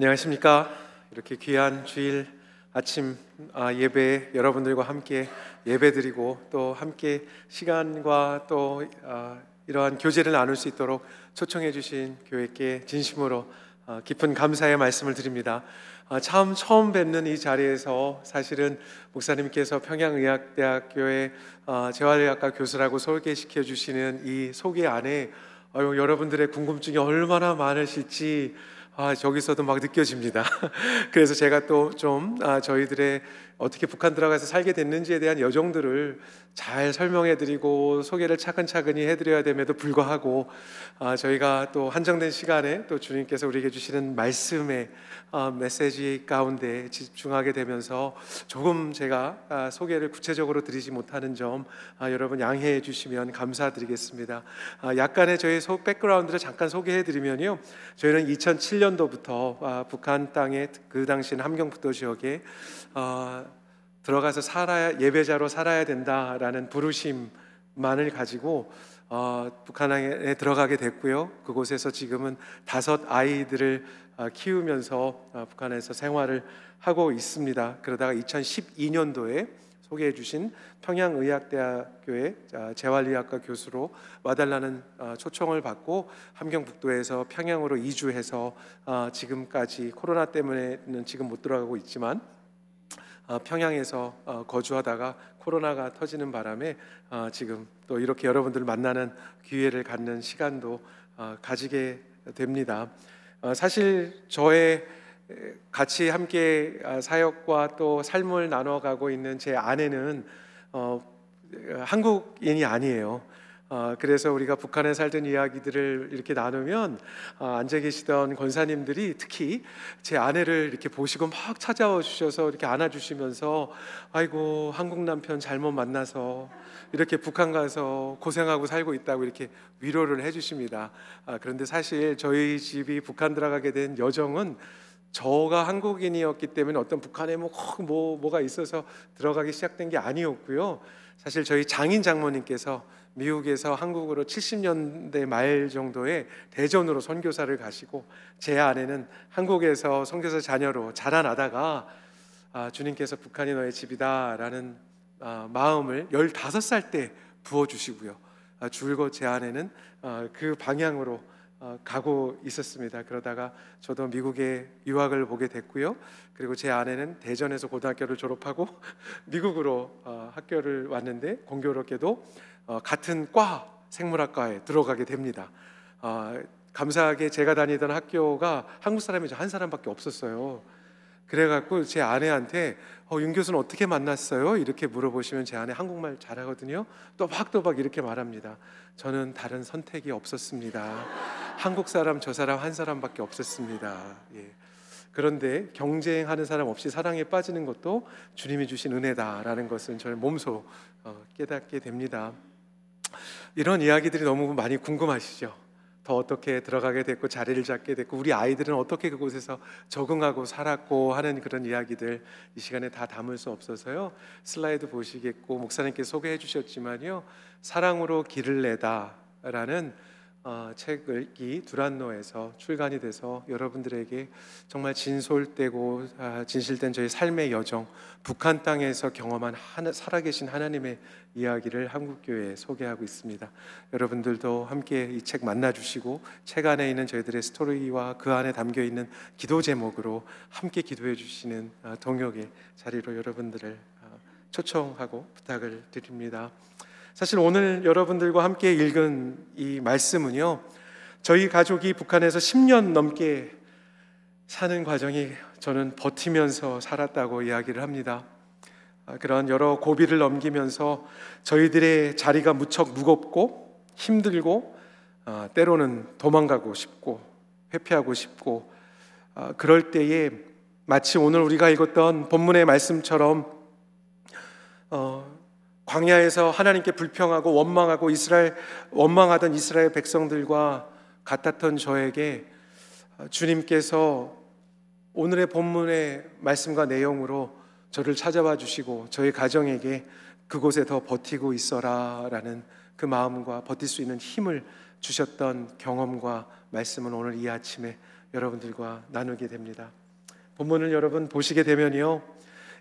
안녕하십니까. 이렇게 귀한 주일 아침 예배에 여러분들과 함께 예배드리고 또 함께 시간과 또 이러한 교제를 나눌 수 있도록 초청해 주신 교회께 진심으로 깊은 감사의 말씀을 드립니다. 참 처음 뵙는 이 자리에서 사실은 목사님께서 평양의학대학교의 재활의학과 교수라고 소개시켜 주시는 이 소개 안에 여러분들의 궁금증이 얼마나 많으실지 저기서도 막 느껴집니다. 그래서 제가 또 좀 저희들의 어떻게 북한 들어가서 살게 됐는지에 대한 여정들을 잘 설명해드리고 소개를 차근차근히 해드려야 됨에도 불구하고 저희가 또 한정된 시간에 또 주님께서 우리에게 주시는 말씀의 메시지 가운데 집중하게 되면서 조금 제가 소개를 구체적으로 드리지 못하는 점 여러분 양해해 주시면 감사드리겠습니다. 약간의 저희 백그라운드를 잠깐 소개해드리면요, 저희는 2007년도부터 북한 땅에 그 당시는 함경북도 지역에 들어가서 예배자로 살아야 된다라는 부르심만을 가지고 북한에 들어가게 됐고요. 그곳에서 지금은 5 아이들을 키우면서 북한에서 생활을 하고 있습니다. 그러다가 2012년도에 소개해 주신 평양의학대학교의 재활의학과 교수로 와달라는 초청을 받고 함경북도에서 평양으로 이주해서 지금까지 코로나 때문에는 지금 못 들어가고 있지만 평양에서 거주하다가 코로나가 터지는 바람에 지금 또 이렇게 여러분들 만나는 기회를 갖는 시간도 가지게 됩니다. 사실 저의 같이 함께 사역과 또 삶을 나눠가고 있는 제 아내는 한국인이 아니에요. 그래서 우리가 북한에 살던 이야기들을 이렇게 나누면 앉아 계시던 권사님들이 특히 제 아내를 이렇게 보시고 막 찾아와 주셔서 이렇게 안아주시면서 아이고 한국 남편 잘못 만나서 이렇게 북한 가서 고생하고 살고 있다고 이렇게 위로를 해주십니다. 그런데 사실 저희 집이 북한 들어가게 된 여정은 저가 한국인이었기 때문에 어떤 북한에 뭐가 있어서 들어가기 시작된 게 아니었고요. 사실 저희 장인 장모님께서 미국에서 한국으로 70년대 말 정도에 대전으로 선교사를 가시고 제 아내는 한국에서 선교사 자녀로 자라나다가 주님께서 북한이 너의 집이다라는 마음을 15살 때 부어주시고요. 줄곧 제 아내는 그 방향으로 가고 있었습니다. 그러다가 저도 미국에 유학을 보게 됐고요. 그리고 제 아내는 대전에서 고등학교를 졸업하고 미국으로 학교를 왔는데 공교롭게도 같은 과 생물학과에 들어가게 됩니다. 감사하게 제가 다니던 학교가 한국 사람이 한 사람밖에 없었어요. 그래갖고 제 아내한테 윤 교수는 어떻게 만났어요? 이렇게 물어보시면 제 아내 한국말 잘하거든요. 또박또박 이렇게 말합니다. 저는 다른 선택이 없었습니다. 한국 사람 저 사람 한 사람밖에 없었습니다. 예. 그런데 경쟁하는 사람 없이 사랑에 빠지는 것도 주님이 주신 은혜다라는 것은 저는 몸소 깨닫게 됩니다. 이런 이야기들이 너무 많이 궁금하시죠? 더 어떻게 들어가게 됐고 자리를 잡게 됐고 우리 아이들은 어떻게 그곳에서 적응하고 살았고 하는 그런 이야기들 이 시간에 다 담을 수 없어서요. 슬라이드 보시겠고 목사님께서 소개해 주셨지만요. 사랑으로 길을 내다라는 책을 이 두란노에서 출간이 돼서 여러분들에게 정말 진솔되고 진실된 저희 삶의 여정, 북한 땅에서 경험한 살아계신 하나님의 이야기를 한국교회에 소개하고 있습니다. 여러분들도 함께 이 책 만나주시고 책 안에 있는 저희들의 스토리와 그 안에 담겨있는 기도 제목으로 함께 기도해 주시는 동역의 자리로 여러분들을 초청하고 부탁을 드립니다. 사실 오늘 여러분들과 함께 읽은 이 말씀은요, 저희 가족이 북한에서 10년 넘게 사는 과정이 저는 버티면서 살았다고 이야기를 합니다. 그런 여러 고비를 넘기면서 저희들의 자리가 무척 무겁고 힘들고 때로는 도망가고 싶고 회피하고 싶고 그럴 때에 마치 오늘 우리가 읽었던 본문의 말씀처럼 광야에서 하나님께 불평하고 원망하고 원망하던 이스라엘 백성들과 같았던 저에게 주님께서 오늘의 본문의 말씀과 내용으로 저를 찾아와 주시고 저희 가정에게 그곳에 더 버티고 있어라 라는 그 마음과 버틸 수 있는 힘을 주셨던 경험과 말씀은 오늘 이 아침에 여러분들과 나누게 됩니다. 본문을 여러분 보시게 되면요,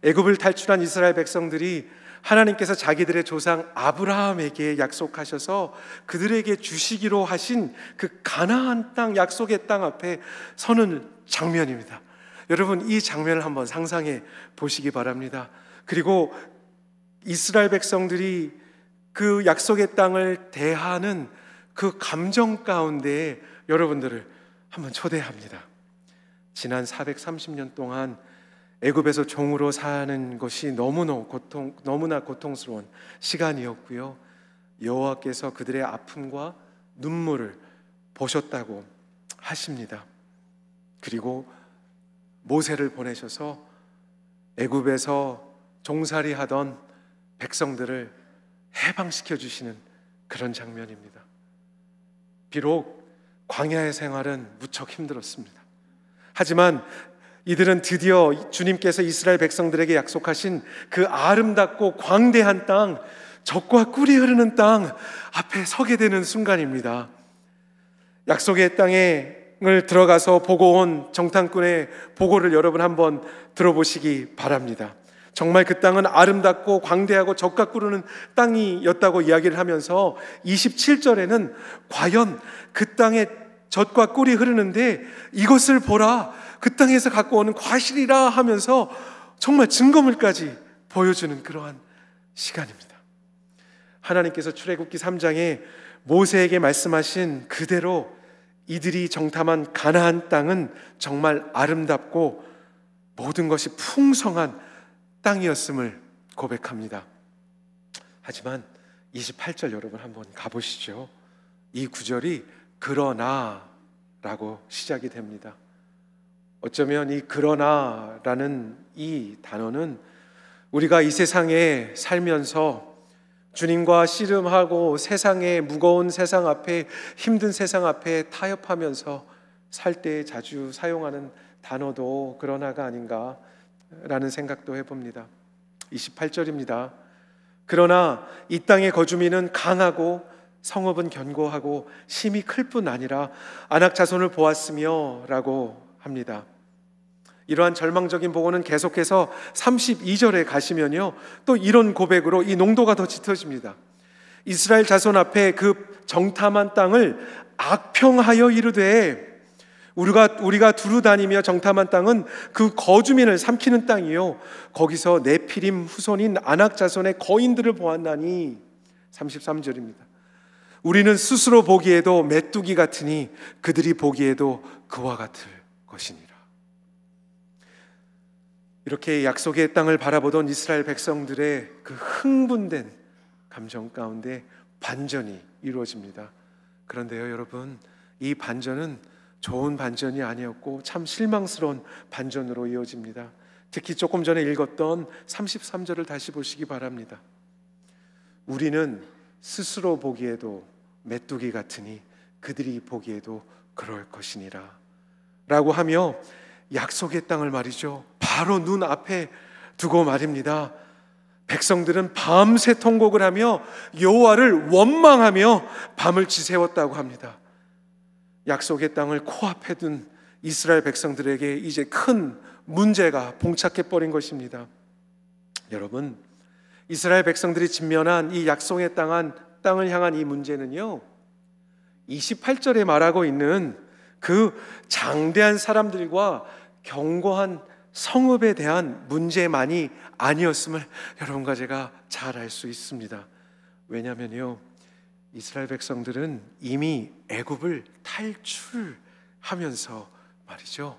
애굽을 탈출한 이스라엘 백성들이 하나님께서 자기들의 조상 아브라함에게 약속하셔서 그들에게 주시기로 하신 그 가나안 땅, 약속의 땅 앞에 서는 장면입니다. 여러분, 이 장면을 한번 상상해 보시기 바랍니다. 그리고 이스라엘 백성들이 그 약속의 땅을 대하는 그 감정 가운데 여러분들을 한번 초대합니다. 지난 430년 동안 애굽에서 종으로 사는 것이 너무나 고통스러운 시간이었고요, 여호와께서 그들의 아픔과 눈물을 보셨다고 하십니다. 그리고 모세를 보내셔서 애굽에서 종살이하던 백성들을 해방시켜 주시는 그런 장면입니다. 비록 광야의 생활은 무척 힘들었습니다. 하지만 이들은 드디어 주님께서 이스라엘 백성들에게 약속하신 그 아름답고 광대한 땅, 젖과 꿀이 흐르는 땅 앞에 서게 되는 순간입니다. 약속의 땅을 들어가서 보고 온 정탐꾼의 보고를 여러분 한번 들어보시기 바랍니다. 정말 그 땅은 아름답고 광대하고 젖과 꿀이 흐르는 땅이었다고 이야기를 하면서 27절에는 과연 그 땅에 젖과 꿀이 흐르는데 이것을 보라, 그 땅에서 갖고 오는 과실이라 하면서 정말 증거물까지 보여주는 그러한 시간입니다. 하나님께서 출애굽기 3장에 모세에게 말씀하신 그대로 이들이 정탐한 가나안 땅은 정말 아름답고 모든 것이 풍성한 땅이었음을 고백합니다. 하지만 28절 여러분 한번 가보시죠. 이 구절이 그러나 라고 시작이 됩니다. 어쩌면 이 그러나라는 이 단어는 우리가 이 세상에 살면서 주님과 씨름하고 세상의 무거운 세상 앞에, 힘든 세상 앞에 타협하면서 살 때 자주 사용하는 단어도 그러나가 아닌가라는 생각도 해봅니다. 28절입니다. 그러나 이 땅의 거주민은 강하고 성읍은 견고하고 심이 클 뿐 아니라 아낙 자손을 보았으며 라고 합니다. 이러한 절망적인 보고는 계속해서 32절에 가시면요, 또 이런 고백으로 이 농도가 더 짙어집니다. 이스라엘 자손 앞에 그 정탐한 땅을 악평하여 이르되, 우리가 두루 다니며 정탐한 땅은 그 거주민을 삼키는 땅이요, 거기서 네피림 후손인 아낙 자손의 거인들을 보았나니. 33절입니다. 우리는 스스로 보기에도 메뚜기 같으니 그들이 보기에도 그와 같을 것이니라. 이렇게 약속의 땅을 바라보던 이스라엘 백성들의 그 흥분된 감정 가운데 반전이 이루어집니다. 그런데요 여러분, 이 반전은 좋은 반전이 아니었고 참 실망스러운 반전으로 이어집니다. 특히 조금 전에 읽었던 33절을 다시 보시기 바랍니다. 우리는 스스로 보기에도 메뚜기 같으니 그들이 보기에도 그럴 것이니라 라고 하며 약속의 땅을 말이죠, 바로 눈앞에 두고 말입니다. 백성들은 밤새 통곡을 하며 여호와를 원망하며 밤을 지새웠다고 합니다. 약속의 땅을 코앞에 둔 이스라엘 백성들에게 이제 큰 문제가 봉착해버린 것입니다. 여러분, 이스라엘 백성들이 직면한 이 약속의 땅을 향한 이 문제는요, 28절에 말하고 있는 그 장대한 사람들과 견고한 성읍에 대한 문제만이 아니었음을 여러분과 제가 잘 알 수 있습니다. 왜냐면요, 이스라엘 백성들은 이미 애굽을 탈출하면서 말이죠,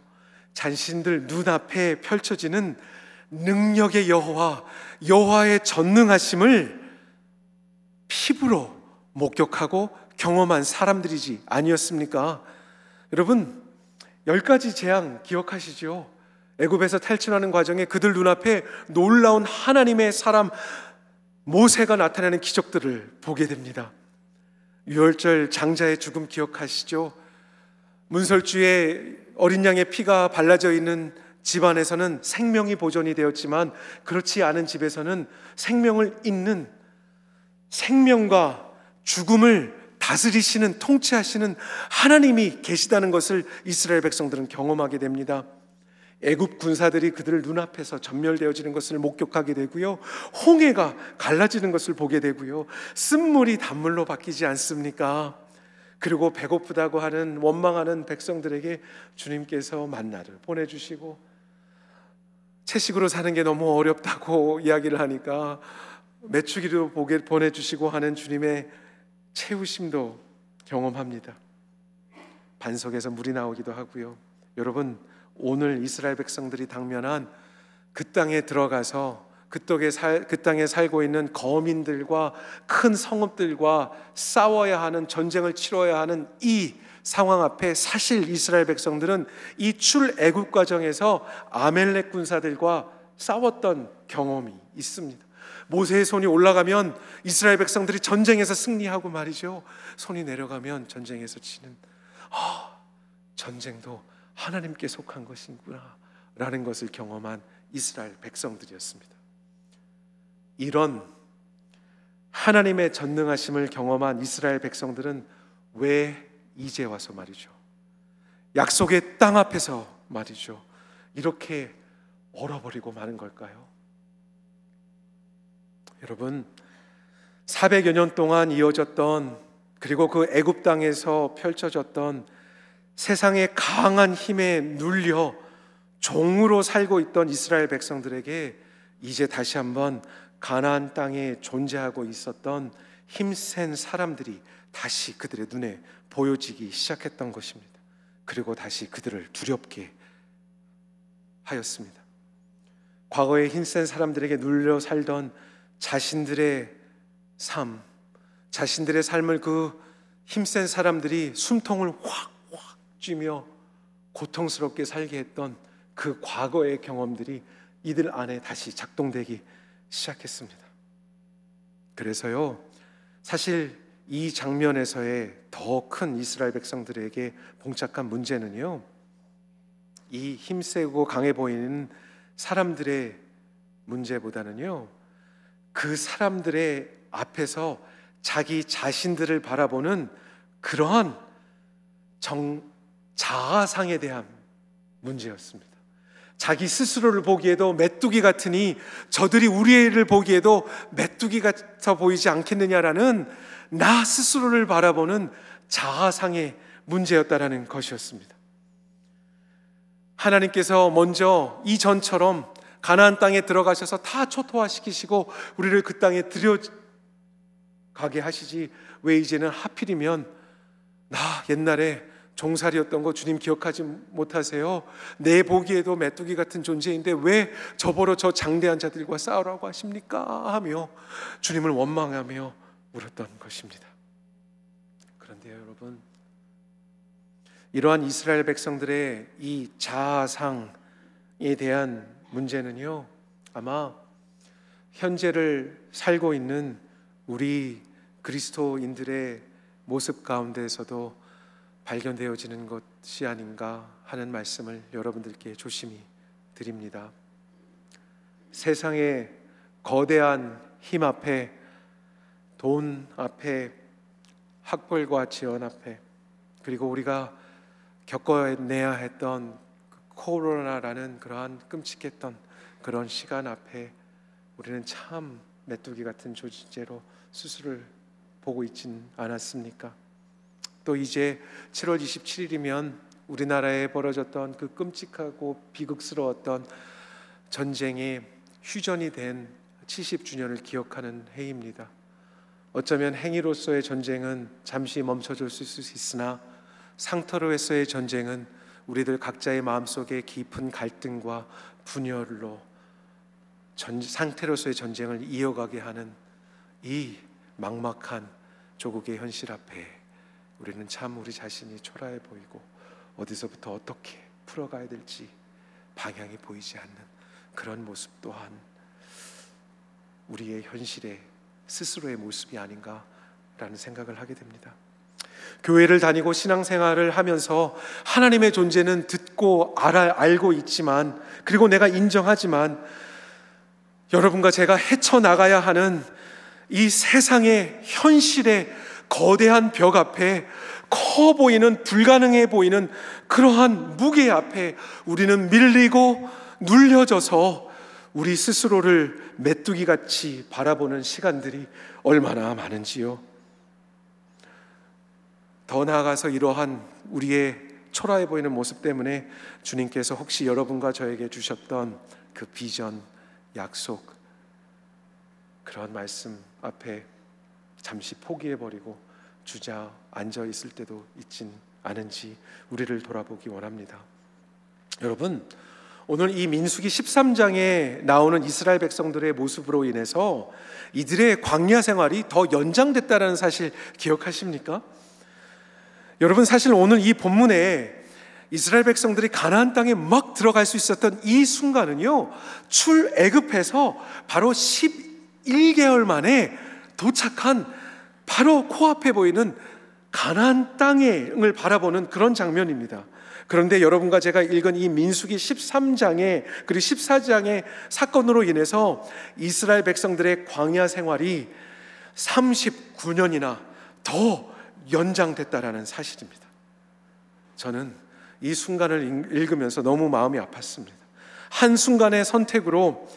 자신들 눈앞에 펼쳐지는 능력의 여호와, 여호와의 전능하심을 피부로 목격하고 경험한 사람들이지 아니었습니까? 여러분, 10가지 재앙 기억하시죠? 애굽에서 탈출하는 과정에 그들 눈앞에 놀라운 하나님의 사람 모세가 나타내는 기적들을 보게 됩니다. 유월절 장자의 죽음 기억하시죠? 문설주에 어린 양의 피가 발라져 있는 집안에서는 생명이 보존이 되었지만 그렇지 않은 집에서는 생명을 잇는 생명과 죽음을 다스리시는, 통치하시는 하나님이 계시다는 것을 이스라엘 백성들은 경험하게 됩니다. 애굽 군사들이 그들을 눈앞에서 전멸되어지는 것을 목격하게 되고요, 홍해가 갈라지는 것을 보게 되고요, 쓴물이 단물로 바뀌지 않습니까? 그리고 배고프다고 하는 원망하는 백성들에게 주님께서 만나를 보내주시고, 채식으로 사는 게 너무 어렵다고 이야기를 하니까 메추기로 보내주시고 하는 주님의 채우심도 경험합니다. 반석에서 물이 나오기도 하고요. 여러분, 오늘 이스라엘 백성들이 당면한 그 땅에 들어가서 그 땅에 살고 있는 거민들과 큰 성읍들과 싸워야 하는, 전쟁을 치러야 하는 이 상황 앞에 사실 이스라엘 백성들은 이 출애굽 과정에서 아멜렉 군사들과 싸웠던 경험이 있습니다. 모세의 손이 올라가면 이스라엘 백성들이 전쟁에서 승리하고 말이죠, 손이 내려가면 전쟁에서 지는, 전쟁도 하나님께 속한 것이구나 라는 것을 경험한 이스라엘 백성들이었습니다. 이런 하나님의 전능하심을 경험한 이스라엘 백성들은 왜 이제 와서 말이죠, 약속의 땅 앞에서 말이죠, 이렇게 얼어버리고 마는 걸까요? 여러분, 400여 년 동안 이어졌던, 그리고 그 애굽 땅에서 펼쳐졌던 세상의 강한 힘에 눌려 종으로 살고 있던 이스라엘 백성들에게 이제 다시 한번 가나안 땅에 존재하고 있었던 힘센 사람들이 다시 그들의 눈에 보여지기 시작했던 것입니다. 그리고 다시 그들을 두렵게 하였습니다. 과거에 힘센 사람들에게 눌려 살던 자신들의 삶, 자신들의 삶을 그 힘센 사람들이 숨통을 확확 쥐며 고통스럽게 살게 했던 그 과거의 경험들이 이들 안에 다시 작동되기 시작했습니다. 그래서요, 사실 이 장면에서의 더 큰 이스라엘 백성들에게 봉착한 문제는요, 이 힘세고 강해 보이는 사람들의 문제보다는요, 그 사람들의 앞에서 자기 자신들을 바라보는 그러한 자아상에 대한 문제였습니다. 자기 스스로를 보기에도 메뚜기 같으니 저들이 우리를 보기에도 메뚜기 같아 보이지 않겠느냐라는 나 스스로를 바라보는 자아상의 문제였다라는 것이었습니다. 하나님께서 먼저 이전처럼 가나안 땅에 들어가셔서 다 초토화시키시고 우리를 그 땅에 들여가게 하시지, 왜 이제는 하필이면, 나 옛날에 종살이였던 거 주님 기억하지 못하세요? 내 보기에도 메뚜기 같은 존재인데 왜 저보러 저 장대한 자들과 싸우라고 하십니까? 하며 주님을 원망하며 울었던 것입니다. 그런데요, 여러분, 이러한 이스라엘 백성들의 이 자아상에 대한 문제는요, 아마 현재를 살고 있는 우리 그리스도인들의 모습 가운데에서도 발견되어지는 것이 아닌가 하는 말씀을 여러분들께 조심히 드립니다. 세상의 거대한 힘 앞에, 돈 앞에, 학벌과 지원 앞에, 그리고 우리가 겪어내야 했던 코로나라는 그러한 끔찍했던 그런 시간 앞에 우리는 참 메뚜기 같은 존재로 스스로를 보고 있진 않았습니까? 또 이제 7월 27일이면 우리나라에 벌어졌던 그 끔찍하고 비극스러웠던 전쟁이 휴전이 된 70주년을 기억하는 해입니다. 어쩌면 행위로서의 전쟁은 잠시 멈춰줄 수 있으나 상태로서의 전쟁은 우리들 각자의 마음속에 깊은 갈등과 분열로 상태로서의 전쟁을 이어가게 하는 이 막막한 조국의 현실 앞에 우리는 참 우리 자신이 초라해 보이고 어디서부터 어떻게 풀어가야 될지 방향이 보이지 않는 그런 모습 또한 우리의 현실의 스스로의 모습이 아닌가라는 생각을 하게 됩니다. 교회를 다니고 신앙생활을 하면서 하나님의 존재는 듣고 알고 있지만, 그리고 내가 인정하지만, 여러분과 제가 헤쳐나가야 하는 이 세상의 현실의 거대한 벽 앞에, 커 보이는, 불가능해 보이는 그러한 무게 앞에 우리는 밀리고 눌려져서 우리 스스로를 메뚜기같이 바라보는 시간들이 얼마나 많은지요. 더 나아가서 이러한 우리의 초라해 보이는 모습 때문에 주님께서 혹시 여러분과 저에게 주셨던 그 비전, 약속, 그런 말씀 앞에 잠시 포기해버리고 주자 앉아있을 때도 있진 않은지 우리를 돌아보기 원합니다. 여러분, 오늘 이 민수기 13장에 나오는 이스라엘 백성들의 모습으로 인해서 이들의 광야 생활이 더 연장됐다는 사실 기억하십니까? 여러분, 사실 오늘 이 본문에 이스라엘 백성들이 가나안 땅에 막 들어갈 수 있었던 이 순간은요, 출애굽해서 바로 11개월 만에 도착한 바로 코앞에 보이는 가나안 땅을 바라보는 그런 장면입니다. 그런데 여러분과 제가 읽은 이 민수기 13장에 그리고 14장의 사건으로 인해서 이스라엘 백성들의 광야 생활이 39년이나 더 연장됐다라는 사실입니다. 저는 이 순간을 읽으면서 너무 마음이 아팠습니다. 한순간의 선택으로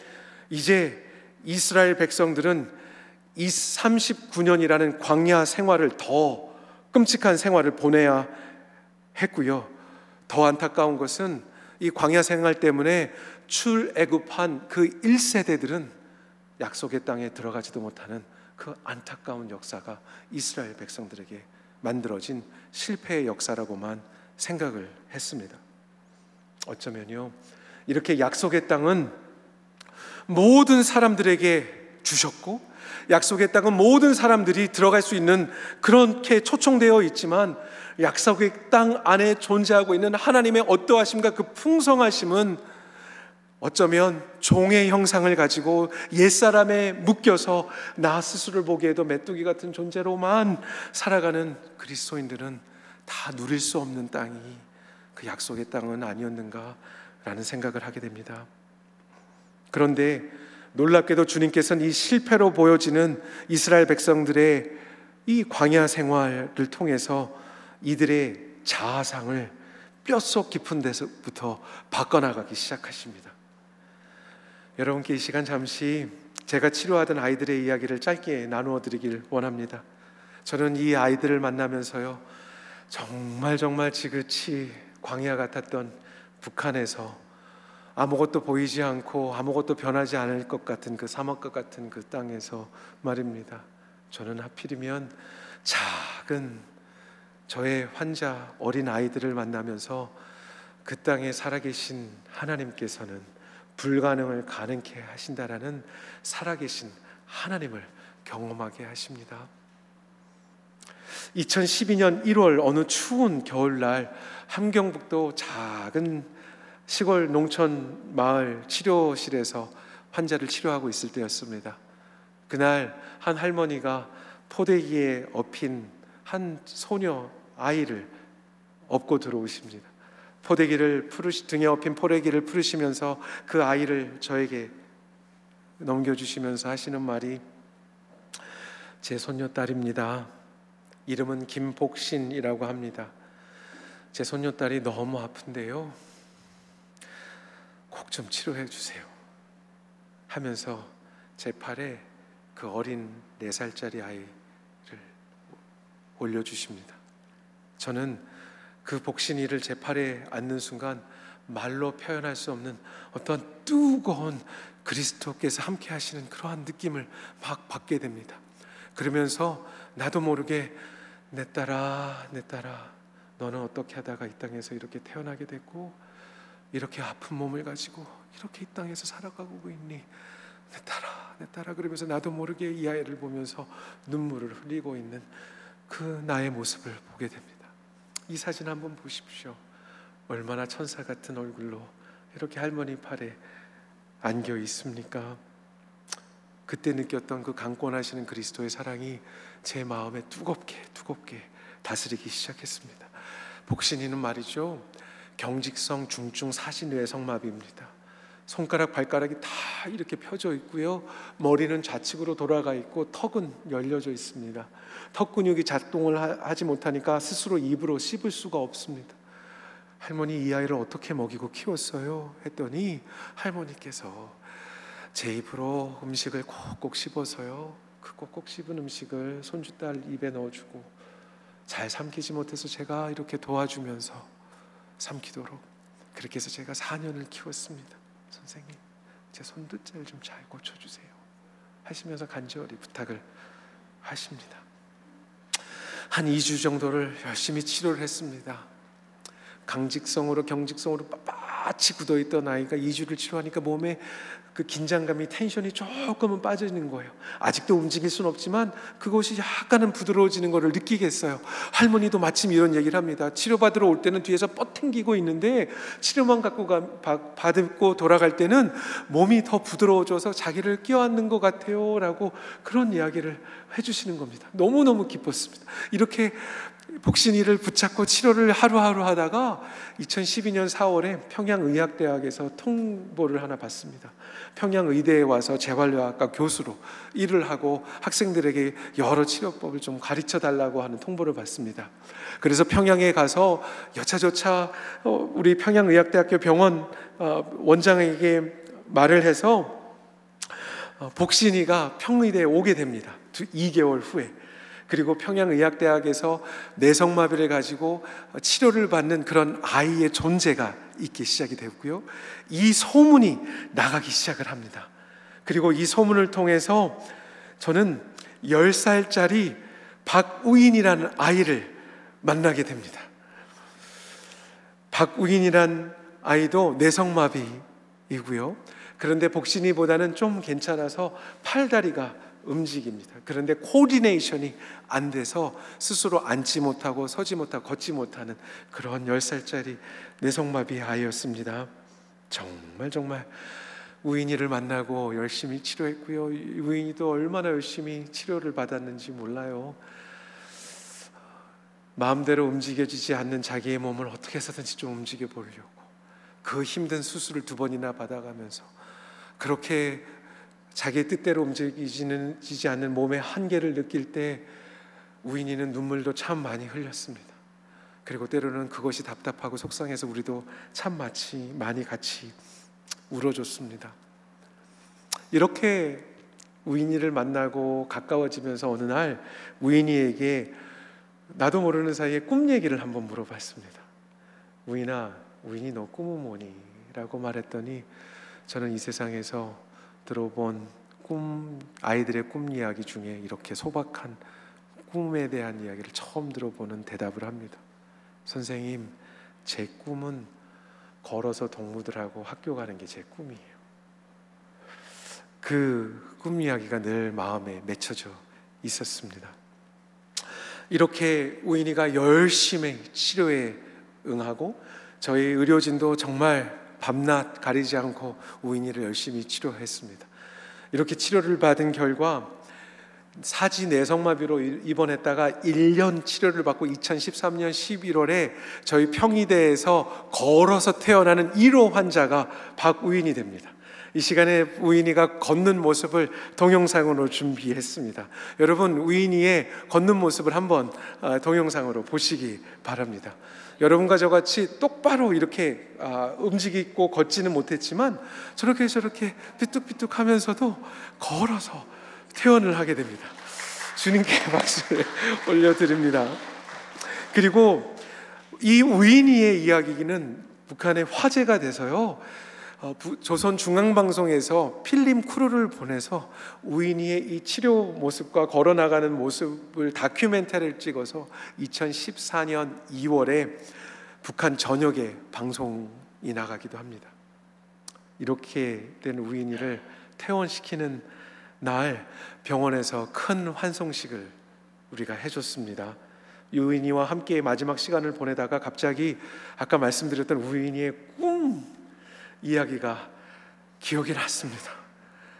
이제 이스라엘 백성들은 이 39년이라는 광야 생활을, 더 끔찍한 생활을 보내야 했고요. 더 안타까운 것은 이 광야 생활 때문에 출애굽한 그 1세대들은 약속의 땅에 들어가지도 못하는 그 안타까운 역사가 이스라엘 백성들에게 만들어진 실패의 역사라고만 생각을 했습니다. 어쩌면요, 이렇게 약속의 땅은 모든 사람들에게 주셨고 약속의 땅은 모든 사람들이 들어갈 수 있는 그렇게 초청되어 있지만, 약속의 땅 안에 존재하고 있는 하나님의 어떠하심과 그 풍성하심은 어쩌면 종의 형상을 가지고 옛사람에 묶여서 나 스스로를 보기에도 메뚜기 같은 존재로만 살아가는 그리스도인들은 다 누릴 수 없는 땅이 그 약속의 땅은 아니었는가라는 생각을 하게 됩니다. 그런데 놀랍게도 주님께서는 이 실패로 보여지는 이스라엘 백성들의 이 광야 생활을 통해서 이들의 자아상을 뼛속 깊은 데서부터 바꿔나가기 시작하십니다. 여러분께 이 시간 잠시 제가 치료하던 아이들의 이야기를 짧게 나누어 드리길 원합니다. 저는 이 아이들을 만나면서요, 정말 지그치 광야 같았던 북한에서 아무것도 보이지 않고 아무것도 변하지 않을 것 같은 그 사막과 같은 그 땅에서 말입니다. 저는 하필이면 작은 저의 환자 어린 아이들을 만나면서 그 땅에 살아계신 하나님께서는 불가능을 가능케 하신다라는 살아계신 하나님을 경험하게 하십니다. 2012년 1월 어느 추운 겨울날 함경북도 작은 시골 농촌 마을 치료실에서 환자를 치료하고 있을 때였습니다. 그날 한 할머니가 포대기에 엎인 한 소녀 아이를 업고 들어오십니다. 등에 업힌 포대기를 푸르시면서 그 아이를 저에게 넘겨주시면서 하시는 말이, 제 손녀딸입니다. 이름은 김복신이라고 합니다. 제 손녀딸이 너무 아픈데요, 꼭 좀 치료해 주세요 하면서 제 팔에 그 어린 4살짜리 아이를 올려주십니다. 저는 그 복신이를 제 팔에 앉는 순간 말로 표현할 수 없는 어떤 뜨거운 그리스도께서 함께 하시는 그러한 느낌을 막 받게 됩니다. 그러면서 나도 모르게, 내 딸아, 내 딸아, 너는 어떻게 하다가 이 땅에서 이렇게 태어나게 됐고 이렇게 아픈 몸을 가지고 이렇게 이 땅에서 살아가고 있니? 내 딸아, 내 딸아. 그러면서 나도 모르게 이 아이를 보면서 눈물을 흘리고 있는 그 나의 모습을 보게 됩니다. 이 사진 한번 보십시오. 얼마나 천사 같은 얼굴로 이렇게 할머니 팔에 안겨 있습니까? 그때 느꼈던 그 강권하시는 그리스도의 사랑이 제 마음에 뜨겁게 다스리기 시작했습니다. 복신이는 말이죠, 경직성 중증 사신뇌 성마비입니다. 손가락, 발가락이 다 이렇게 펴져 있고요. 머리는 좌측으로 돌아가 있고 턱은 열려져 있습니다. 턱 근육이 작동을 하지 못하니까 스스로 입으로 씹을 수가 없습니다. 할머니, 이 아이를 어떻게 먹이고 키웠어요? 했더니 할머니께서 제 입으로 음식을 꼭꼭 씹어서요. 그 꼭꼭 씹은 음식을 손주딸 입에 넣어주고 잘 삼키지 못해서 제가 이렇게 도와주면서 삼키도록 그렇게 해서 제가 4년을 키웠습니다. 선생님, 제 손뜻질 좀 잘 고쳐주세요 하시면서 간절히 부탁을 하십니다. 한 2주 정도를 열심히 치료를 했습니다. 강직성으로 경직성으로 빳빳이 굳어있던 아이가 2주를 치료하니까 몸에 그 긴장감이, 텐션이 조금은 빠지는 거예요. 아직도 움직일 수는 없지만 그것이 약간은 부드러워지는 것을 느끼겠어요. 할머니도 마침 이런 얘기를 합니다. 치료받으러 올 때는 뒤에서 뻗탱기고 있는데 치료만 갖고 받고 돌아갈 때는 몸이 더 부드러워져서 자기를 끼워앉는 것 같아요 라고 그런 이야기를 해주시는 겁니다. 너무너무 기뻤습니다. 이렇게 복신이를 붙잡고 치료를 하루하루 하다가 2012년 4월에 평양의학대학에서 통보를 하나 받습니다. 평양의대에 와서 재활의학과 교수로 일을 하고 학생들에게 여러 치료법을 좀 가르쳐달라고 하는 통보를 받습니다. 그래서 평양에 가서 여차저차 우리 평양의학대학교 병원 원장에게 말을 해서 복신이가 평의대에 오게 됩니다. 2개월 후에. 그리고 평양의학대학에서 내성마비를 가지고 치료를 받는 그런 아이의 존재가 있기 시작이 되었고요. 이 소문이 나가기 시작을 합니다. 그리고 이 소문을 통해서 저는 10살짜리 박우인이라는 아이를 만나게 됩니다. 박우인이란 아이도 내성마비이고요. 그런데 복신이보다는 좀 괜찮아서 팔다리가 움직입니다. 그런데 코디네이션이 안 돼서 스스로 앉지 못하고 서지 못하고 걷지 못하는 그런 10살짜리 내성마비 아이였습니다. 정말 우인이를 만나고 열심히 치료했고요. 우인이도 얼마나 열심히 치료를 받았는지 몰라요. 마음대로 움직여지지 않는 자기의 몸을 어떻게 해서든지 좀 움직여 보려고 그 힘든 수술을 2번이나 받아가면서 그렇게 자기의 뜻대로 움직이지 않는 몸의 한계를 느낄 때 우인이는 눈물도 참 많이 흘렸습니다. 그리고 때로는 그것이 답답하고 속상해서 우리도 참 같이 울어줬습니다. 이렇게 우인이를 만나고 가까워지면서 어느 날 우인이에게 나도 모르는 사이에 꿈 얘기를 한번 물어봤습니다. 우인아, 우인이 너 꿈은 뭐니? 라고 말했더니 저는 이 세상에서 들어본 아이들의 꿈 이야기 중에 이렇게 소박한 꿈에 대한 이야기를 처음 들어보는 대답을 합니다. 선생님, 제 꿈은 걸어서 동무들하고 학교 가는 게 제 꿈이에요. 그 꿈 이야기가 늘 마음에 맺혀져 있었습니다. 이렇게 우인이가 열심히 치료에 응하고 저희 의료진도 정말 밤낮 가리지 않고 우인이를 열심히 치료했습니다. 이렇게 치료를 받은 결과 사지 내성마비로 입원했다가 1년 치료를 받고 2013년 11월에 저희 평의대에서 걸어서 태어나는 1호 환자가 박우인이 됩니다. 이 시간에 우인이가 걷는 모습을 동영상으로 준비했습니다. 여러분, 우인이의 걷는 모습을 한번 동영상으로 보시기 바랍니다. 여러분과 저같이 똑바로 이렇게 움직이고 걷지는 못했지만 저렇게 삐뚝삐뚝 하면서도 걸어서 퇴원을 하게 됩니다. 주님께 박수를 올려드립니다. 그리고 이 우인이의 이야기는 북한의 화제가 돼서요. 조선중앙방송에서 필름 크루를 보내서 우인이의 이 치료 모습과 걸어나가는 모습을 다큐멘터리를 찍어서 2014년 2월에 북한 전역에 방송이 나가기도 합니다. 이렇게 된 우인이를 퇴원시키는 날 병원에서 큰 환송식을 우리가 해줬습니다. 우인이와 함께 마지막 시간을 보내다가 갑자기 아까 말씀드렸던 우인이의 꿈 이야기가 기억이 났습니다.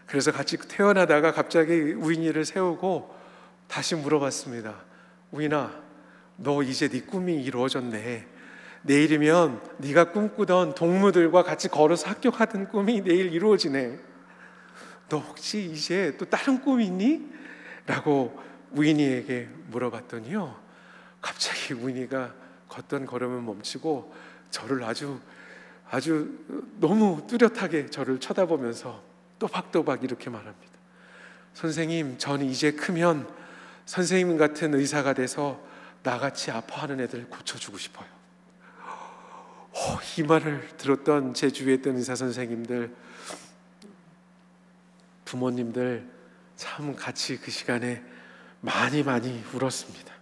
그래서 같이 퇴원하다가 갑자기 우인이를 세우고 다시 물어봤습니다. 우인아, 너 이제 네 꿈이 이루어졌네. 내일이면 네가 꿈꾸던 동무들과 같이 걸어서 합격하던 꿈이 내일 이루어지네. 너 혹시 이제 또 다른 꿈이 있니? 라고 우인이에게 물어봤더니요, 갑자기 우인이가 걷던 걸음을 멈추고 저를 아주 너무 뚜렷하게 저를 쳐다보면서 또박또박 이렇게 말합니다. 선생님, 저는 이제 크면 선생님 같은 의사가 돼서 나같이 아파하는 애들 고쳐주고 싶어요. 이 말을 들었던 제 주위에 있던 의사 선생님들, 부모님들 참 같이 그 시간에 많이 울었습니다.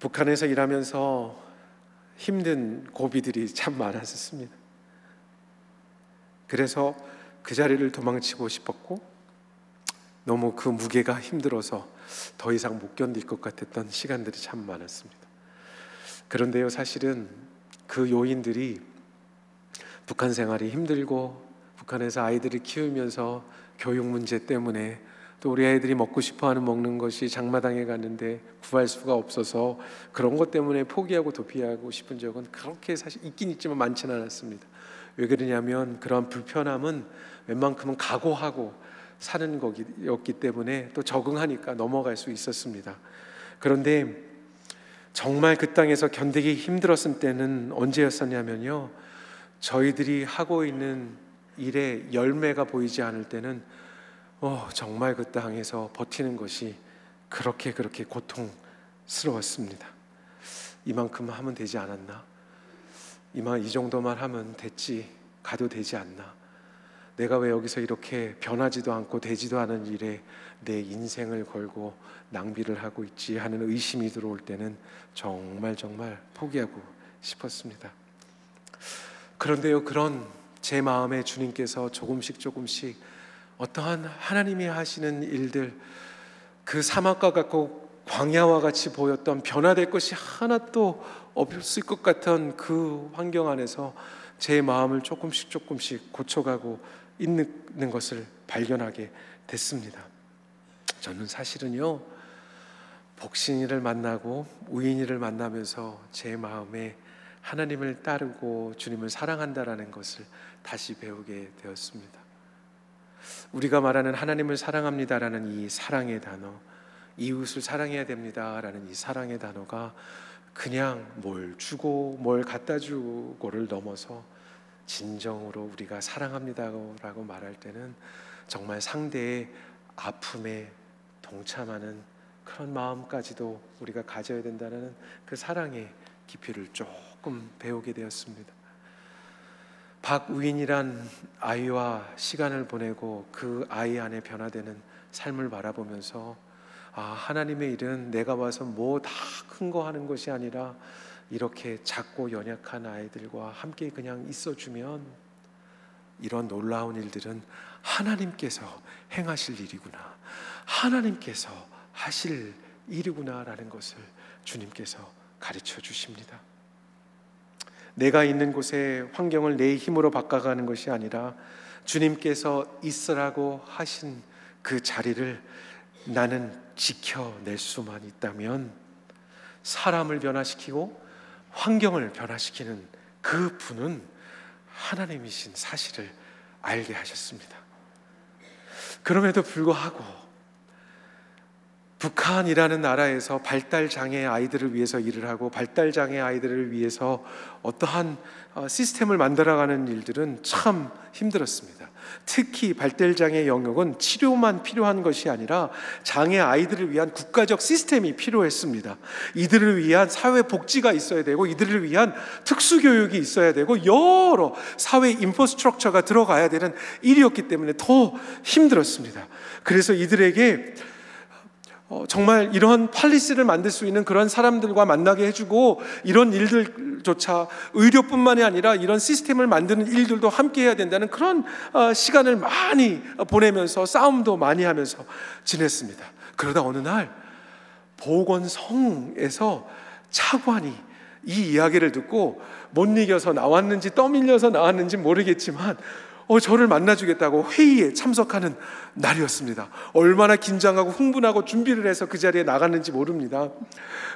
북한에서 일하면서 힘든 고비들이 참 많았었습니다. 그래서 그 자리를 도망치고 싶었고, 너무 그 무게가 힘들어서 더 이상 못 견딜 것 같았던 시간들이 참 많았습니다. 그런데요, 사실은 그 요인들이 북한 생활이 힘들고, 북한에서 아이들을 키우면서 교육 문제 때문에, 또 우리 아이들이 먹고 싶어하는 먹는 것이 장마당에 갔는데 구할 수가 없어서 그런 것 때문에 포기하고 도피하고 싶은 적은 그렇게 사실 있긴 있지만 많지는 않았습니다. 왜 그러냐면 그러한 불편함은 웬만큼은 각오하고 사는 거였기 때문에 또 적응하니까 넘어갈 수 있었습니다. 그런데 정말 그 땅에서 견디기 힘들었을 때는 언제였었냐면요, 저희들이 하고 있는 일에 열매가 보이지 않을 때는 정말 그 땅에서 버티는 것이 그렇게 고통스러웠습니다. 이만큼 하면 되지 않았나? 이 정도만 하면 됐지, 가도 되지 않나? 내가 왜 여기서 이렇게 변하지도 않고 되지도 않은 일에 내 인생을 걸고 낭비를 하고 있지 하는 의심이 들어올 때는 정말 포기하고 싶었습니다. 그런데요, 그런 제 마음에 주님께서 조금씩 어떠한 하나님이 하시는 일들, 그 사막과 같고 광야와 같이 보였던 변화될 것이 하나도 없을 것 같은 그 환경 안에서 제 마음을 조금씩 고쳐가고 있는 것을 발견하게 됐습니다. 저는 사실은요, 복신이를 만나고 우인이를 만나면서 제 마음에 하나님을 따르고 주님을 사랑한다라는 것을 다시 배우게 되었습니다. 우리가 말하는 하나님을 사랑합니다라는 이 사랑의 단어, 이웃을 사랑해야 됩니다라는 이 사랑의 단어가 그냥 뭘 주고 뭘 갖다 주고를 넘어서 진정으로 우리가 사랑합니다라고 말할 때는 정말 상대의 아픔에 동참하는 그런 마음까지도 우리가 가져야 된다는 그 사랑의 깊이를 조금 배우게 되었습니다. 박우인이란 아이와 시간을 보내고 그 아이 안에 변화되는 삶을 바라보면서, 하나님의 일은 내가 와서 뭐 다 큰 거 하는 것이 아니라 이렇게 작고 연약한 아이들과 함께 그냥 있어주면 이런 놀라운 일들은 하나님께서 행하실 일이구나, 하나님께서 하실 일이구나 라는 것을 주님께서 가르쳐 주십니다. 내가 있는 곳의 환경을 내 힘으로 바꿔가는 것이 아니라 주님께서 있으라고 하신 그 자리를 나는 지켜낼 수만 있다면 사람을 변화시키고 환경을 변화시키는 그 분은 하나님이신 사실을 알게 하셨습니다. 그럼에도 불구하고 북한이라는 나라에서 발달장애 아이들을 위해서 일을 하고 발달장애 아이들을 위해서 어떠한 시스템을 만들어가는 일들은 참 힘들었습니다. 특히 발달장애 영역은 치료만 필요한 것이 아니라 장애 아이들을 위한 국가적 시스템이 필요했습니다. 이들을 위한 사회복지가 있어야 되고, 이들을 위한 특수교육이 있어야 되고, 여러 사회 인프라스트럭처가 들어가야 되는 일이었기 때문에 더 힘들었습니다. 그래서 이들에게 정말 이런 팔리시를 만들 수 있는 그런 사람들과 만나게 해주고, 이런 일들조차 의료뿐만이 아니라 이런 시스템을 만드는 일들도 함께 해야 된다는 그런 시간을 많이 보내면서 싸움도 많이 하면서 지냈습니다. 그러다 어느 날 보건성에서 차관이 이 이야기를 듣고 못 이겨서 나왔는지 떠밀려서 나왔는지 모르겠지만 저를 만나주겠다고 회의에 참석하는 날이었습니다. 얼마나 긴장하고 흥분하고 준비를 해서 그 자리에 나갔는지 모릅니다.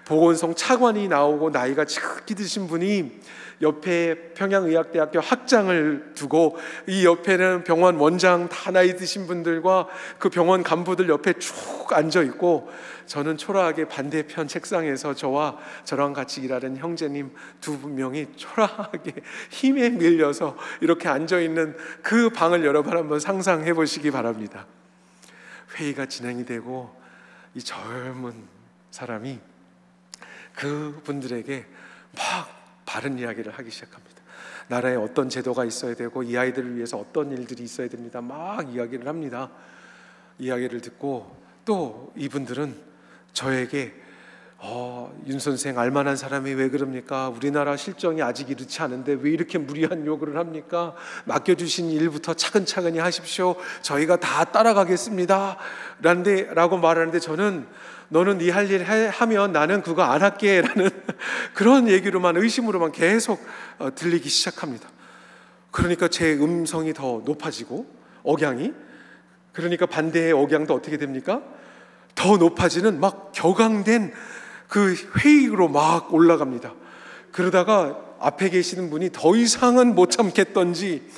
보건성 차관이 나오고 나이가 지극히 드신 분이 옆에 평양의학대학교 학장을 두고 이 옆에는 병원 원장 다 나이 드신 분들과 그 병원 간부들 옆에 쭉 앉아있고 저는 초라하게 반대편 책상에서 저와 저랑 같이 일하는 형제님 두 분명이 초라하게 힘에 밀려서 이렇게 앉아있는 그 방을 여러분 한번 상상해 보시기 바랍니다. 회의가 진행이 되고 이 젊은 사람이 그 분들에게 막 바른 이야기를 하기 시작합니다. 나라에 어떤 제도가 있어야 되고 이 아이들을 위해서 어떤 일들이 있어야 됩니다. 막 이야기를 합니다. 이야기를 듣고 또 이분들은 저에게 윤 선생 알만한 사람이 왜 그럽니까? 우리나라 실정이 아직 이렇지 않은데 왜 이렇게 무리한 요구를 합니까? 맡겨주신 일부터 차근차근히 하십시오. 저희가 다 따라가겠습니다. 라고 말하는데 저는 너는 네 할 일 하면 나는 그거 안 할게 라는 그런 얘기로만 의심으로만 계속 들리기 시작합니다. 그러니까 제 음성이 더 높아지고 억양이 그러니까 반대의 억양도 어떻게 됩니까? 더 높아지는 막 격앙된 그 회의로 막 올라갑니다. 그러다가 앞에 계시는 분이 더 이상은 못 참겠던지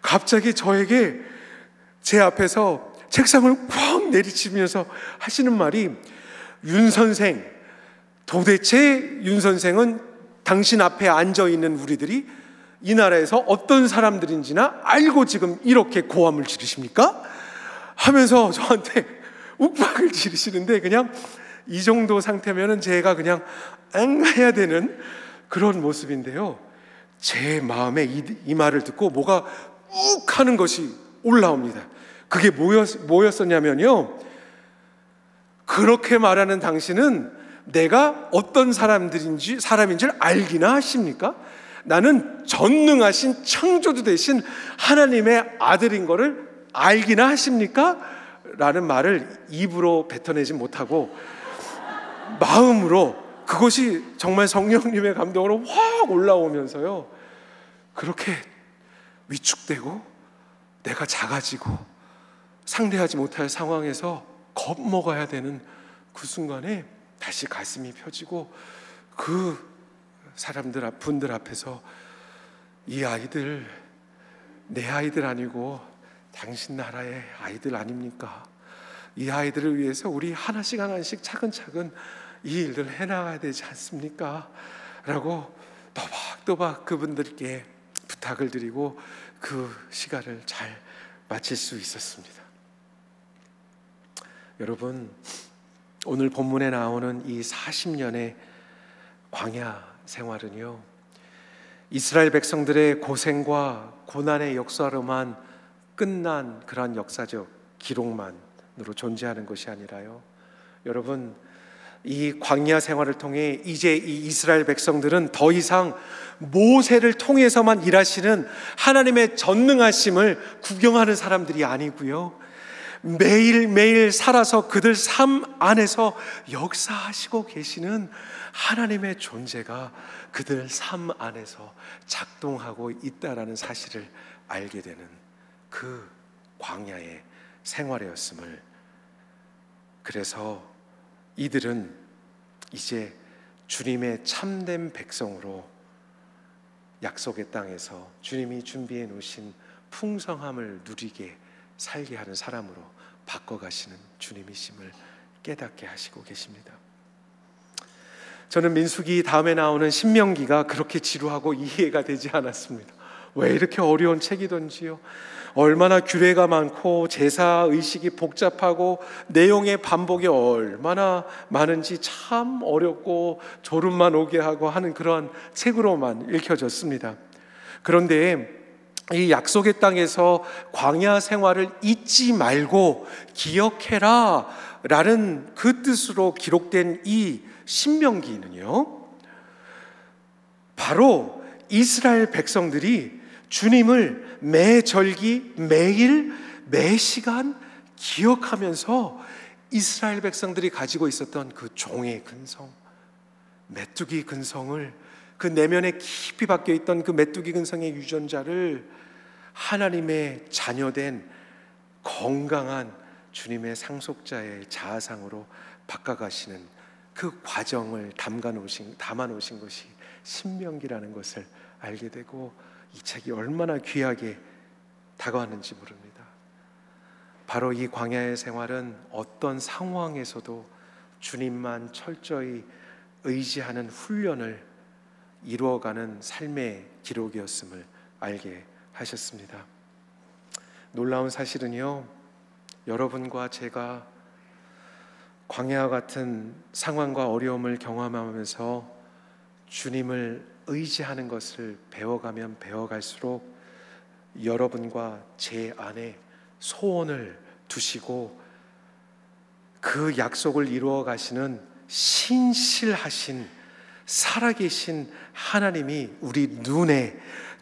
갑자기 저에게 제 앞에서 책상을 쾅 내리치면서 하시는 말이 윤 선생, 도대체 윤 선생은 당신 앞에 앉아있는 우리들이 이 나라에서 어떤 사람들인지나 알고 지금 이렇게 고함을 지르십니까? 하면서 저한테 욱박을 지르시는데 그냥 이 정도 상태면은 제가 그냥 앙 해야 되는 그런 모습인데요. 제 마음에 이 말을 듣고 뭐가 욱 하는 것이 올라옵니다. 그게 뭐였었냐면요. 그렇게 말하는 당신은 내가 어떤 사람인 줄 알기나 하십니까? 나는 전능하신 창조주 대신 하나님의 아들인 거를 알기나 하십니까? 라는 말을 입으로 뱉어내지 못하고 마음으로 그것이 정말 성령님의 감동으로 확 올라오면서요. 그렇게 위축되고 내가 작아지고 상대하지 못할 상황에서 겁먹어야 되는 그 순간에 다시 가슴이 펴지고 그 분들 앞에서 이 아이들 내 아이들 아니고 당신 나라의 아이들 아닙니까? 이 아이들을 위해서 우리 하나씩 하나씩 차근차근 이 일들 해나가야 되지 않습니까? 라고 또박또박 그분들께 부탁을 드리고 그 시간을 잘 마칠 수 있었습니다. 여러분, 오늘 본문에 나오는 이 40년의 광야 생활은요, 이스라엘 백성들의 고생과 고난의 역사로만 끝난 그러한 역사적 기록만으로 존재하는 것이 아니라요. 여러분, 이 광야 생활을 통해 이제 이 이스라엘 백성들은 더 이상 모세를 통해서만 일하시는 하나님의 전능하심을 구경하는 사람들이 아니고요. 매일매일 살아서 그들 삶 안에서 역사하시고 계시는 하나님의 존재가 그들 삶 안에서 작동하고 있다라는 사실을 알게 되는 그 광야의 생활이었음을, 그래서 이들은 이제 주님의 참된 백성으로 약속의 땅에서 주님이 준비해 놓으신 풍성함을 누리게 살게 하는 사람으로 바꿔가시는 주님이심을 깨닫게 하시고 계십니다. 저는 민수기 다음에 나오는 신명기가 그렇게 지루하고 이해가 되지 않았습니다. 왜 이렇게 어려운 책이던지요. 얼마나 규례가 많고 제사 의식이 복잡하고 내용의 반복이 얼마나 많은지 참 어렵고 졸음만 오게 하고 하는 그런 책으로만 읽혀졌습니다. 그런데 이 약속의 땅에서 광야 생활을 잊지 말고 기억해라 라는 그 뜻으로 기록된 이 신명기는요, 바로 이스라엘 백성들이 주님을 매 절기, 매일, 매 시간 기억하면서 이스라엘 백성들이 가지고 있었던 그 종의 근성, 메뚜기 근성을, 그 내면에 깊이 박혀있던 그 메뚜기 근성의 유전자를 하나님의 자녀된 건강한 주님의 상속자의 자아상으로 바꿔가시는 그 과정을 담아놓으신 것이 신명기라는 것을 알게 되고, 이 책이 얼마나 귀하게 다가왔는지 모릅니다. 바로 이 광야의 생활은 어떤 상황에서도 주님만 철저히 의지하는 훈련을 이루어가는 삶의 기록이었음을 알게 하셨습니다. 놀라운 사실은요, 여러분과 제가 광야와 같은 상황과 어려움을 경험하면서 주님을 의지하는 것을 배워가면 배워갈수록 여러분과 제 안에 소원을 두시고 그 약속을 이루어 가시는 신실하신 살아계신 하나님이 우리 눈에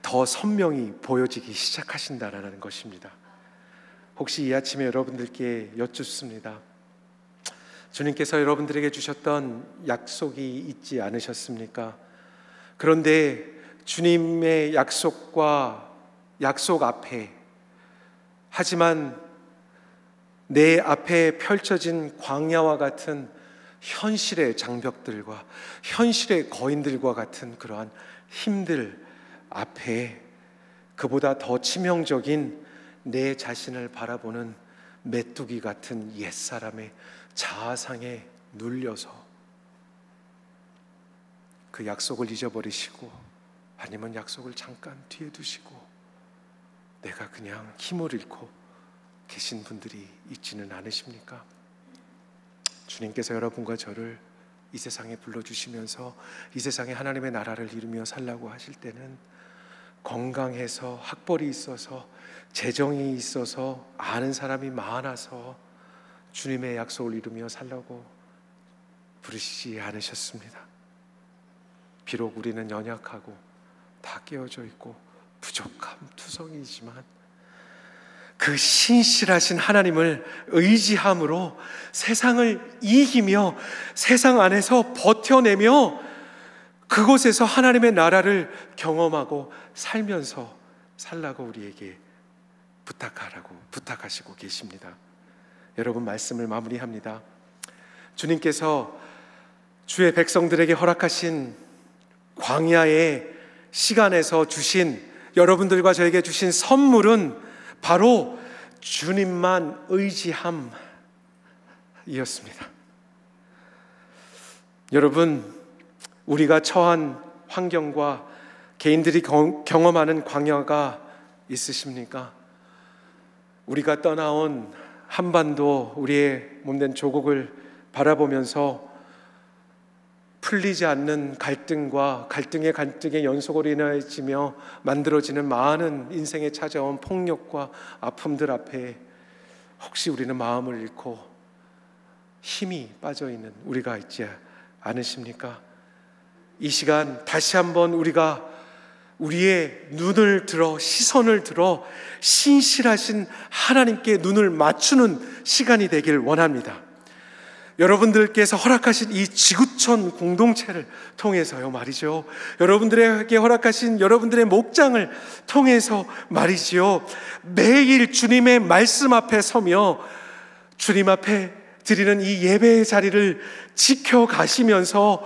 더 선명히 보여지기 시작하신다라는 것입니다. 혹시 이 아침에 여러분들께 여쭙습니다. 주님께서 여러분들에게 주셨던 약속이 있지 않으셨습니까? 그런데 주님의 약속 앞에, 하지만 내 앞에 펼쳐진 광야와 같은 현실의 장벽들과 현실의 거인들과 같은 그러한 힘들 앞에 그보다 더 치명적인 내 자신을 바라보는 메뚜기 같은 옛사람의 자아상에 눌려서 그 약속을 잊어버리시고, 아니면 약속을 잠깐 뒤에 두시고 내가 그냥 힘을 잃고 계신 분들이 있지는 않으십니까? 주님께서 여러분과 저를 이 세상에 불러주시면서 이 세상에 하나님의 나라를 이루며 살라고 하실 때는 건강해서, 학벌이 있어서, 재정이 있어서, 아는 사람이 많아서 주님의 약속을 이루며 살라고 부르시지 않으셨습니다. 비록 우리는 연약하고 다 깨어져 있고 부족함 투성이지만 그 신실하신 하나님을 의지함으로 세상을 이기며 세상 안에서 버텨내며 그곳에서 하나님의 나라를 경험하고 살면서 살라고 우리에게 부탁하시고 계십니다. 여러분, 말씀을 마무리합니다. 주님께서 주의 백성들에게 허락하신 광야의 시간에서 주신, 여러분들과 저에게 주신 선물은 바로 주님만 의지함이었습니다. 여러분, 우리가 처한 환경과 개인들이 경험하는 광야가 있으십니까? 우리가 떠나온 한반도, 우리의 몸된 조국을 바라보면서 풀리지 않는 갈등과 갈등의 연속으로 인해지며 만들어지는 많은 인생에 찾아온 폭력과 아픔들 앞에 혹시 우리는 마음을 잃고 힘이 빠져있는 우리가 있지 않으십니까? 이 시간 다시 한번 우리가 우리의 시선을 들어 신실하신 하나님께 눈을 맞추는 시간이 되길 원합니다. 여러분들께서 허락하신 이 지구촌 공동체를 통해서요 말이죠, 여러분들에게 허락하신 여러분들의 목장을 통해서 말이지요, 매일 주님의 말씀 앞에 서며 주님 앞에 드리는 이 예배의 자리를 지켜가시면서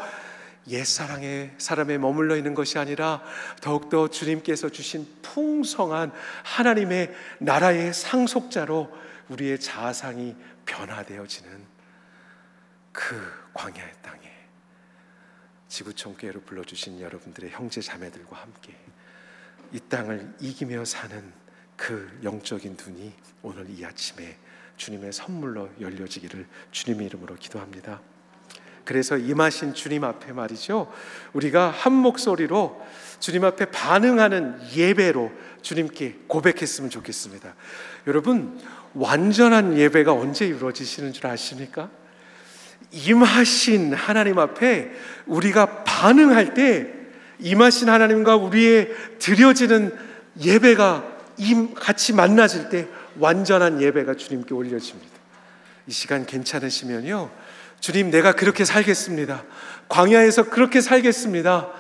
옛사랑의 사람에 머물러 있는 것이 아니라 더욱더 주님께서 주신 풍성한 하나님의 나라의 상속자로 우리의 자아상이 변화되어지는 그 광야의 땅에 지구촌 교회로 불러주신 여러분들의 형제 자매들과 함께 이 땅을 이기며 사는 그 영적인 눈이 오늘 이 아침에 주님의 선물로 열려지기를 주님의 이름으로 기도합니다. 그래서 임하신 주님 앞에 말이죠, 우리가 한 목소리로 주님 앞에 반응하는 예배로 주님께 고백했으면 좋겠습니다. 여러분, 완전한 예배가 언제 이루어지시는 줄 아십니까? 임하신 하나님 앞에 우리가 반응할 때 임하신 하나님과 우리의 드려지는 예배가 같이 만나질 때 완전한 예배가 주님께 올려집니다. 이 시간 괜찮으시면요, 주님, 내가 그렇게 살겠습니다. 광야에서 그렇게 살겠습니다.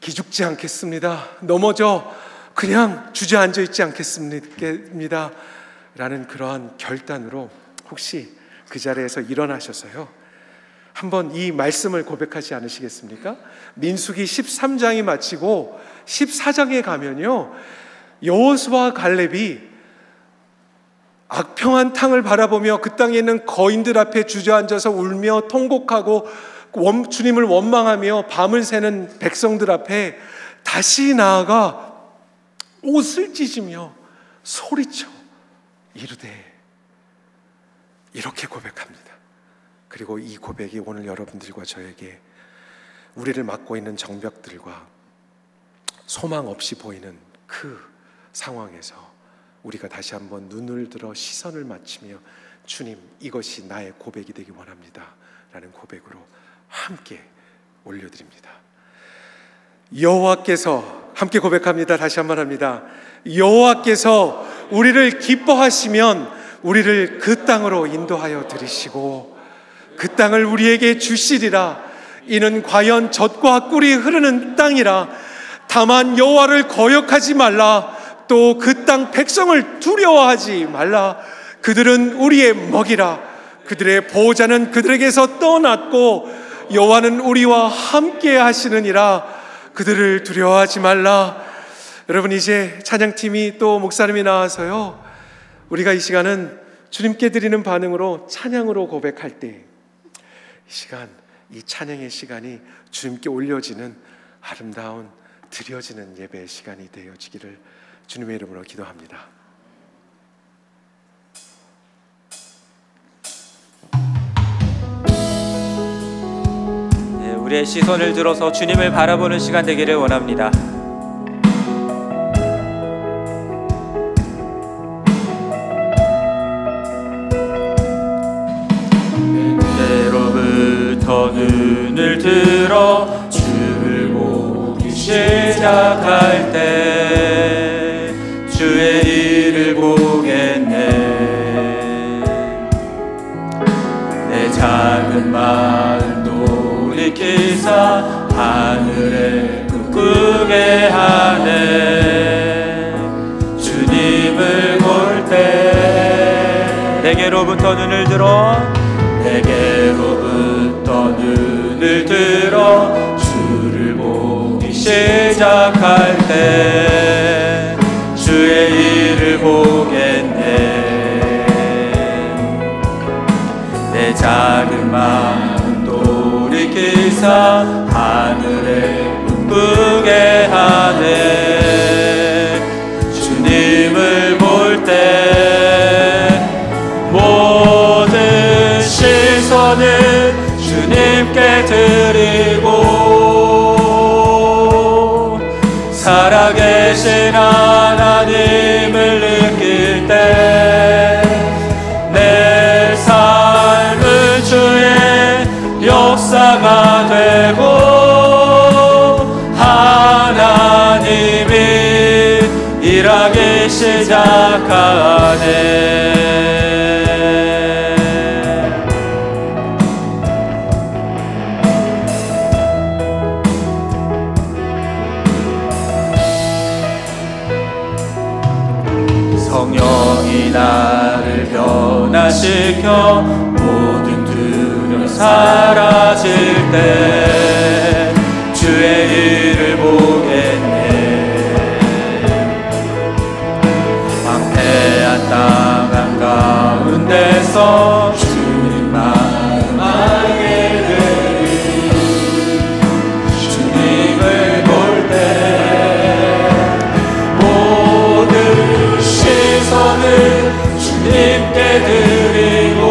기죽지 않겠습니다. 넘어져 그냥 주저앉아 있지 않겠습니다 라는 그러한 결단으로 혹시 그 자리에서 일어나셔서요 한번 이 말씀을 고백하지 않으시겠습니까? 민수기 13장이 마치고 14장에 가면요 여호수아와 갈렙이 악평한 땅을 바라보며 그 땅에 있는 거인들 앞에 주저앉아서 울며 통곡하고 주님을 원망하며 밤을 새는 백성들 앞에 다시 나아가 옷을 찢으며 소리쳐 이르되 이렇게 고백합니다. 그리고 이 고백이 오늘 여러분들과 저에게 우리를 막고 있는 정벽들과 소망 없이 보이는 그 상황에서 우리가 다시 한번 눈을 들어 시선을 맞추며 주님 이것이 나의 고백이 되기 원합니다 라는 고백으로 함께 올려드립니다. 여호와께서 함께 고백합니다. 다시 한번 합니다. 여호와께서 우리를 기뻐하시면 우리를 그 땅으로 인도하여 들이시고 그 땅을 우리에게 주시리라. 이는 과연 젖과 꿀이 흐르는 땅이라. 다만 여호와를 거역하지 말라. 또 그 땅 백성을 두려워하지 말라. 그들은 우리의 먹이라. 그들의 보호자는 그들에게서 떠났고 여호와는 우리와 함께 하시느니라. 그들을 두려워하지 말라. 여러분, 이제 찬양팀이 또 목사님이 나와서요 우리가 이 시간은 주님께 드리는 반응으로 찬양으로 고백할 때 이 시간, 이 찬양의 시간이 주님께 올려지는 아름다운 드려지는 예배의 시간이 되어지기를 주님의 이름으로 기도합니다. 네, 우리의 시선을 들어서 주님을 바라보는 시간 되기를 원합니다. 그때로부터 눈을 들어 주를 보기 시작할 때 주의 일을 보겠네. 내 작은 마음도 일으키사 하늘에 꿈꾸게 하네. 주님을 볼 때 내게로부터 눈을 들어 주를 보기 시작할 때 주의 일을 보겠네. 내 작은 마음도 돌이키사 하늘에 꿈꾸게 하네. 주님을 볼 때 모든 시선을 주님께 드리고 살아계신 하나님을 느낄 때 내 삶은 주의 역사가 되고 하나님이 일하기 시작하네. 성령이 나를 변화시켜 모든 두려움 사라질 때 주의 일을 보겠네. 황폐한 땅 한가운데서 주님 마음 알게 되리. 주님을 볼 때 시선을 주님께 드리고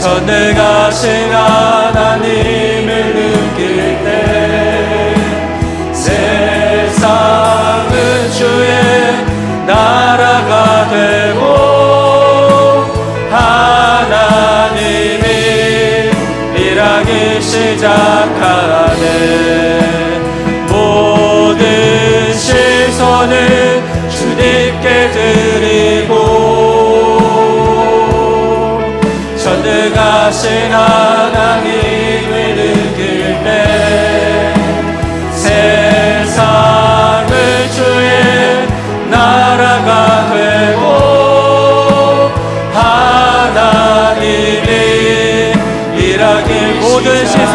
전에 가신 하나님을 느낄 때 세상은 주의 나라가 되고 하나님이 일하기 시작하네. 시선을 주님께 드리고 전능하신 하나님을 느낄 때 세상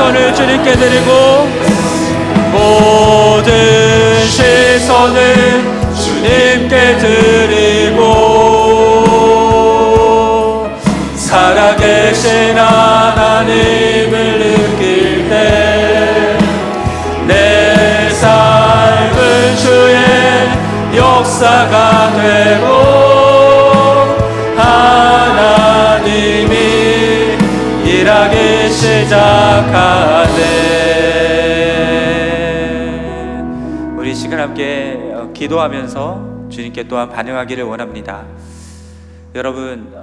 시선을 주님께 드리고 모든 시선을 주님께 드리고 살아계신 하나님을 느낄 때 내 삶은 주의 역사가 되고 하나님이 일하기 시작하네. 우리 시간 함께 기도하면서 주님께 또한 반응하기를 원합니다. 여러분,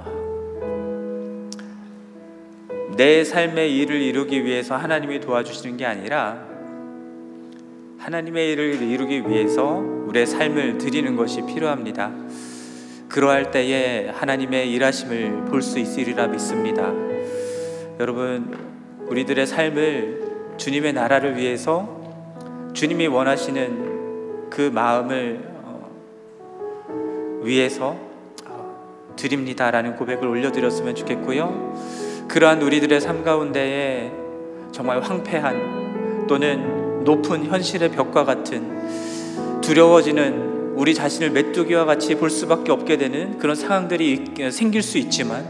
내 삶의 일을 이루기 위해서 하나님이 도와주시는 게 아니라 하나님의 일을 이루기 위해서 우리의 삶을 드리는 것이 필요합니다. 그러할 때에 하나님의 일하심을 볼 수 있으리라 믿습니다. 여러분, 우리들의 삶을 주님의 나라를 위해서 주님이 원하시는 그 마음을 위해서 드립니다라는 고백을 올려드렸으면 좋겠고요. 그러한 우리들의 삶 가운데에 정말 황폐한 또는 높은 현실의 벽과 같은 두려워지는 우리 자신을 메뚜기와 같이 볼 수밖에 없게 되는 그런 상황들이 생길 수 있지만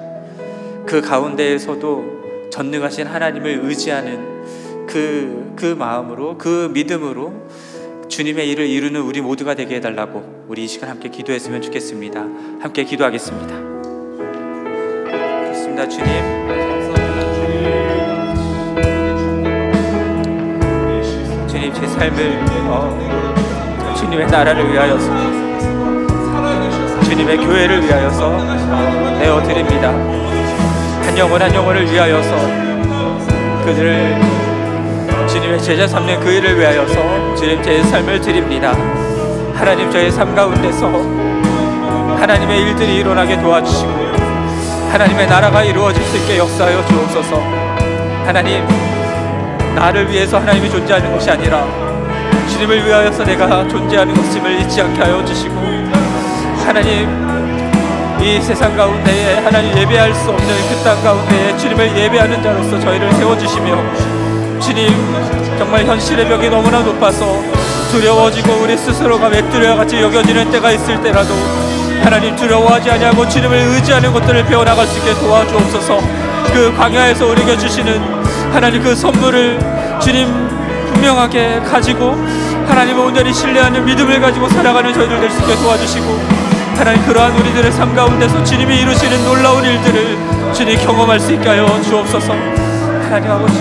그 가운데에서도 전능하신 하나님을 의지하는 그 마음으로, 그 믿음으로 주님의 일을 이루는 우리 모두가 되게 해달라고 우리 이 시간 함께 기도했으면 좋겠습니다. 함께 기도하겠습니다. 좋습니다. 주님 제 삶을 주님의 나라를 위하여서 주님의 교회를 위하여서 내어드립니다. 한 영혼 한 영혼을 위하여서 그들을 주님의 제자 삼는 그 일을 위하여서 주님 제 삶을 드립니다. 하나님 저의 삶 가운데서 하나님의 일들이 일어나게 도와주시고 하나님의 나라가 이루어질 수 있게 역사하여 주옵소서. 하나님, 나를 위해서 하나님이 존재하는 것이 아니라 주님을 위하여서 내가 존재하는 것임을 잊지 않게 하여 주시고 하나님, 이 세상 가운데에 하나님 예배할 수 없는 그 땅 가운데에 주님을 예배하는 자로서 저희를 세워주시며 주님, 정말 현실의 벽이 너무나 높아서 두려워지고 우리 스스로가 메뚜기와 같이 여겨지는 때가 있을 때라도 하나님 두려워하지 아니하고 주님을 의지하는 것들을 배워나갈 수 있게 도와주옵소서. 그 광야에서 우리에게 주시는 하나님 그 선물을 주님 분명하게 가지고 하나님을 온전히 신뢰하는 믿음을 가지고 살아가는 저희들 될 수 있게 도와주시고 하나님 그러한 우리들의 삶 가운데서 주님이 이루시는 놀라운 일들을 주님 경험할 수 있게 하여 주옵소서. 하나님 아버지,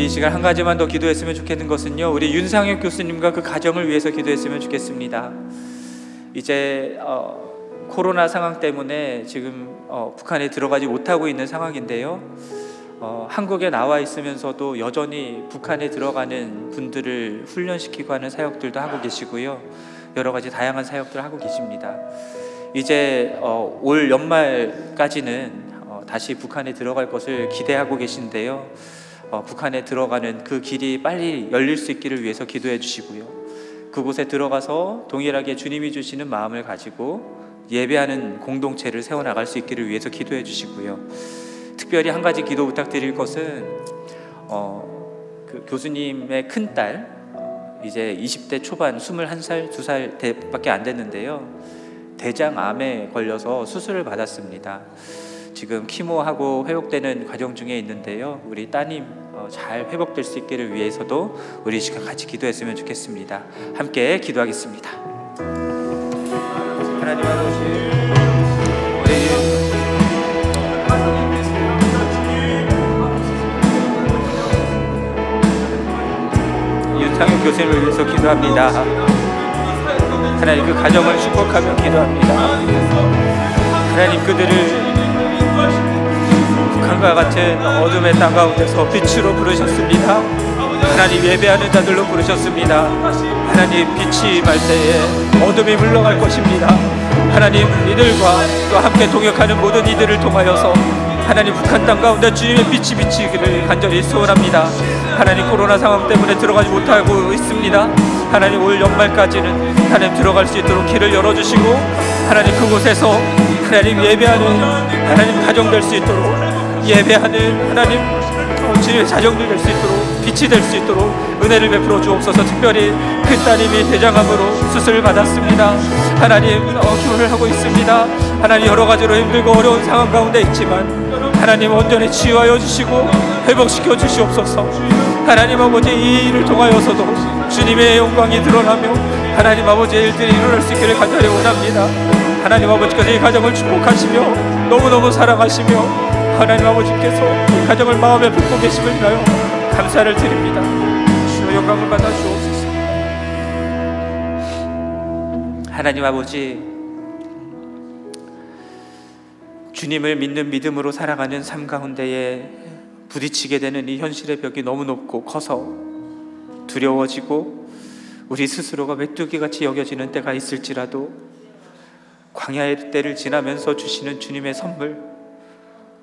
이 시간 한 가지만 더 기도했으면 좋겠는 것은요, 우리 윤상혁 교수님과 그 가정을 위해서 기도했으면 좋겠습니다. 이제 코로나 상황 때문에 지금 북한에 들어가지 못하고 있는 상황인데요, 한국에 나와 있으면서도 여전히 북한에 들어가는 분들을 훈련시키고 하는 사역들도 하고 계시고요, 여러 가지 다양한 사역들을 하고 계십니다. 이제 올 연말까지는 다시 북한에 들어갈 것을 기대하고 계신데요, 북한에 들어가는 그 길이 빨리 열릴 수 있기를 위해서 기도해 주시고요, 그곳에 들어가서 동일하게 주님이 주시는 마음을 가지고 예배하는 공동체를 세워나갈 수 있기를 위해서 기도해 주시고요, 특별히 한 가지 기도 부탁드릴 것은 그 교수님의 큰딸, 이제 20대 초반 21살, 2살 밖에 안 됐는데요, 대장암에 걸려서 수술을 받았습니다. 지금 키모하고 회복되는 과정 중에 있는데요, 우리 따님 잘 회복될 수 있기를 위해서도 우리 시간 같이 기도했으면 좋겠습니다. 함께 기도하겠습니다. 하나님 아버지, 우리 윤상혁 교수님을 위해서 기도합니다. 하나님 그 가정을 축복하며 기도합니다. 하나님 그들을 북한과 같은 어둠의 땅 가운데서 빛으로 부르셨습니다. 하나님 예배하는 자들로 부르셨습니다. 하나님 빛이 말 때에 어둠이 물러갈 것입니다. 하나님 이들과 또 함께 동역하는 모든 이들을 통하여서 하나님 북한 땅 가운데 주님의 빛이 비치기를 간절히 소원합니다. 하나님 코로나 상황 때문에 들어가지 못하고 있습니다. 하나님 올 연말까지는 하나님 들어갈 수 있도록 길을 열어주시고 하나님 그곳에서 하나님 예배하는 하나님 가정될 수 있도록, 예배하는 하나님 주님의 자녀들 될 수 있도록, 빛이 될 수 있도록 은혜를 베풀어 주옵소서. 특별히 그 따님이 대장암으로 수술을 받았습니다. 하나님 기도를 하고 있습니다. 하나님 여러 가지로 힘들고 어려운 상황 가운데 있지만 하나님 온전히 치유하여 주시고 회복시켜 주시옵소서. 하나님 아버지, 이 일을 통하여서도 주님의 영광이 드러나며 하나님 아버지의 일들이 일어날 수 있기를 간절히 원합니다. 하나님 아버지께서 이 가정을 축복하시며 너무너무 사랑하시며 하나님 아버지께서 이 가정을 마음에 품고 계심을 인하여 감사를 드립니다. 주여 영광을 받아 주옵소서. 하나님 아버지, 주님을 믿는 믿음으로 살아가는 삶 가운데에 부딪히게 되는 이 현실의 벽이 너무 높고 커서 두려워지고 우리 스스로가 메뚜기같이 여겨지는 때가 있을지라도 광야의 때를 지나면서 주시는 주님의 선물,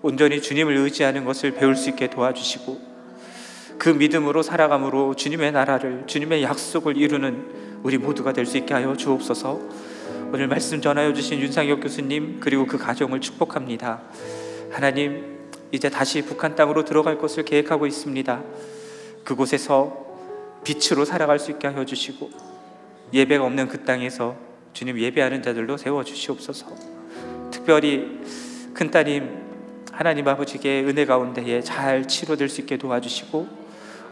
온전히 주님을 의지하는 것을 배울 수 있게 도와주시고 그 믿음으로 살아감으로 주님의 나라를, 주님의 약속을 이루는 우리 모두가 될 수 있게 하여 주옵소서. 오늘 말씀 전하여 주신 윤상혁 교수님, 그리고 그 가정을 축복합니다. 하나님, 이제 다시 북한 땅으로 들어갈 것을 계획하고 있습니다. 그곳에서 빛으로 살아갈 수 있게 하여 주시고 예배가 없는 그 땅에서 주님 예배하는 자들로 세워주시옵소서. 특별히 큰따님 하나님 아버지께 은혜 가운데에 잘 치료될 수 있게 도와주시고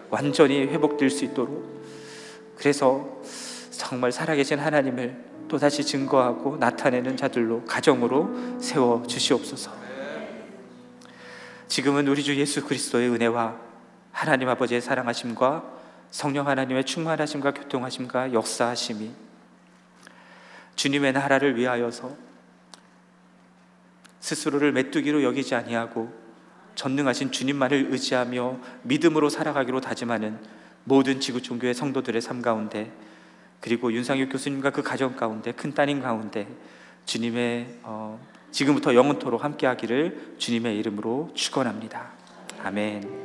완전히 회복될 수 있도록, 그래서 정말 살아계신 하나님을 또다시 증거하고 나타내는 자들로, 가정으로 세워주시옵소서. 지금은 우리 주 예수 그리스도의 은혜와 하나님 아버지의 사랑하심과 성령 하나님의 충만하심과 교통하심과 역사하심이 주님의 나라를 위하여서 스스로를 메뚜기로 여기지 아니하고 전능하신 주님만을 의지하며 믿음으로 살아가기로 다짐하는 모든 지구 종교의 성도들의 삶 가운데, 그리고 윤상혁 교수님과 그 가정 가운데, 큰따님 가운데 주님의 지금부터 영원토록 함께하기를 주님의 이름으로 축원합니다. 아멘.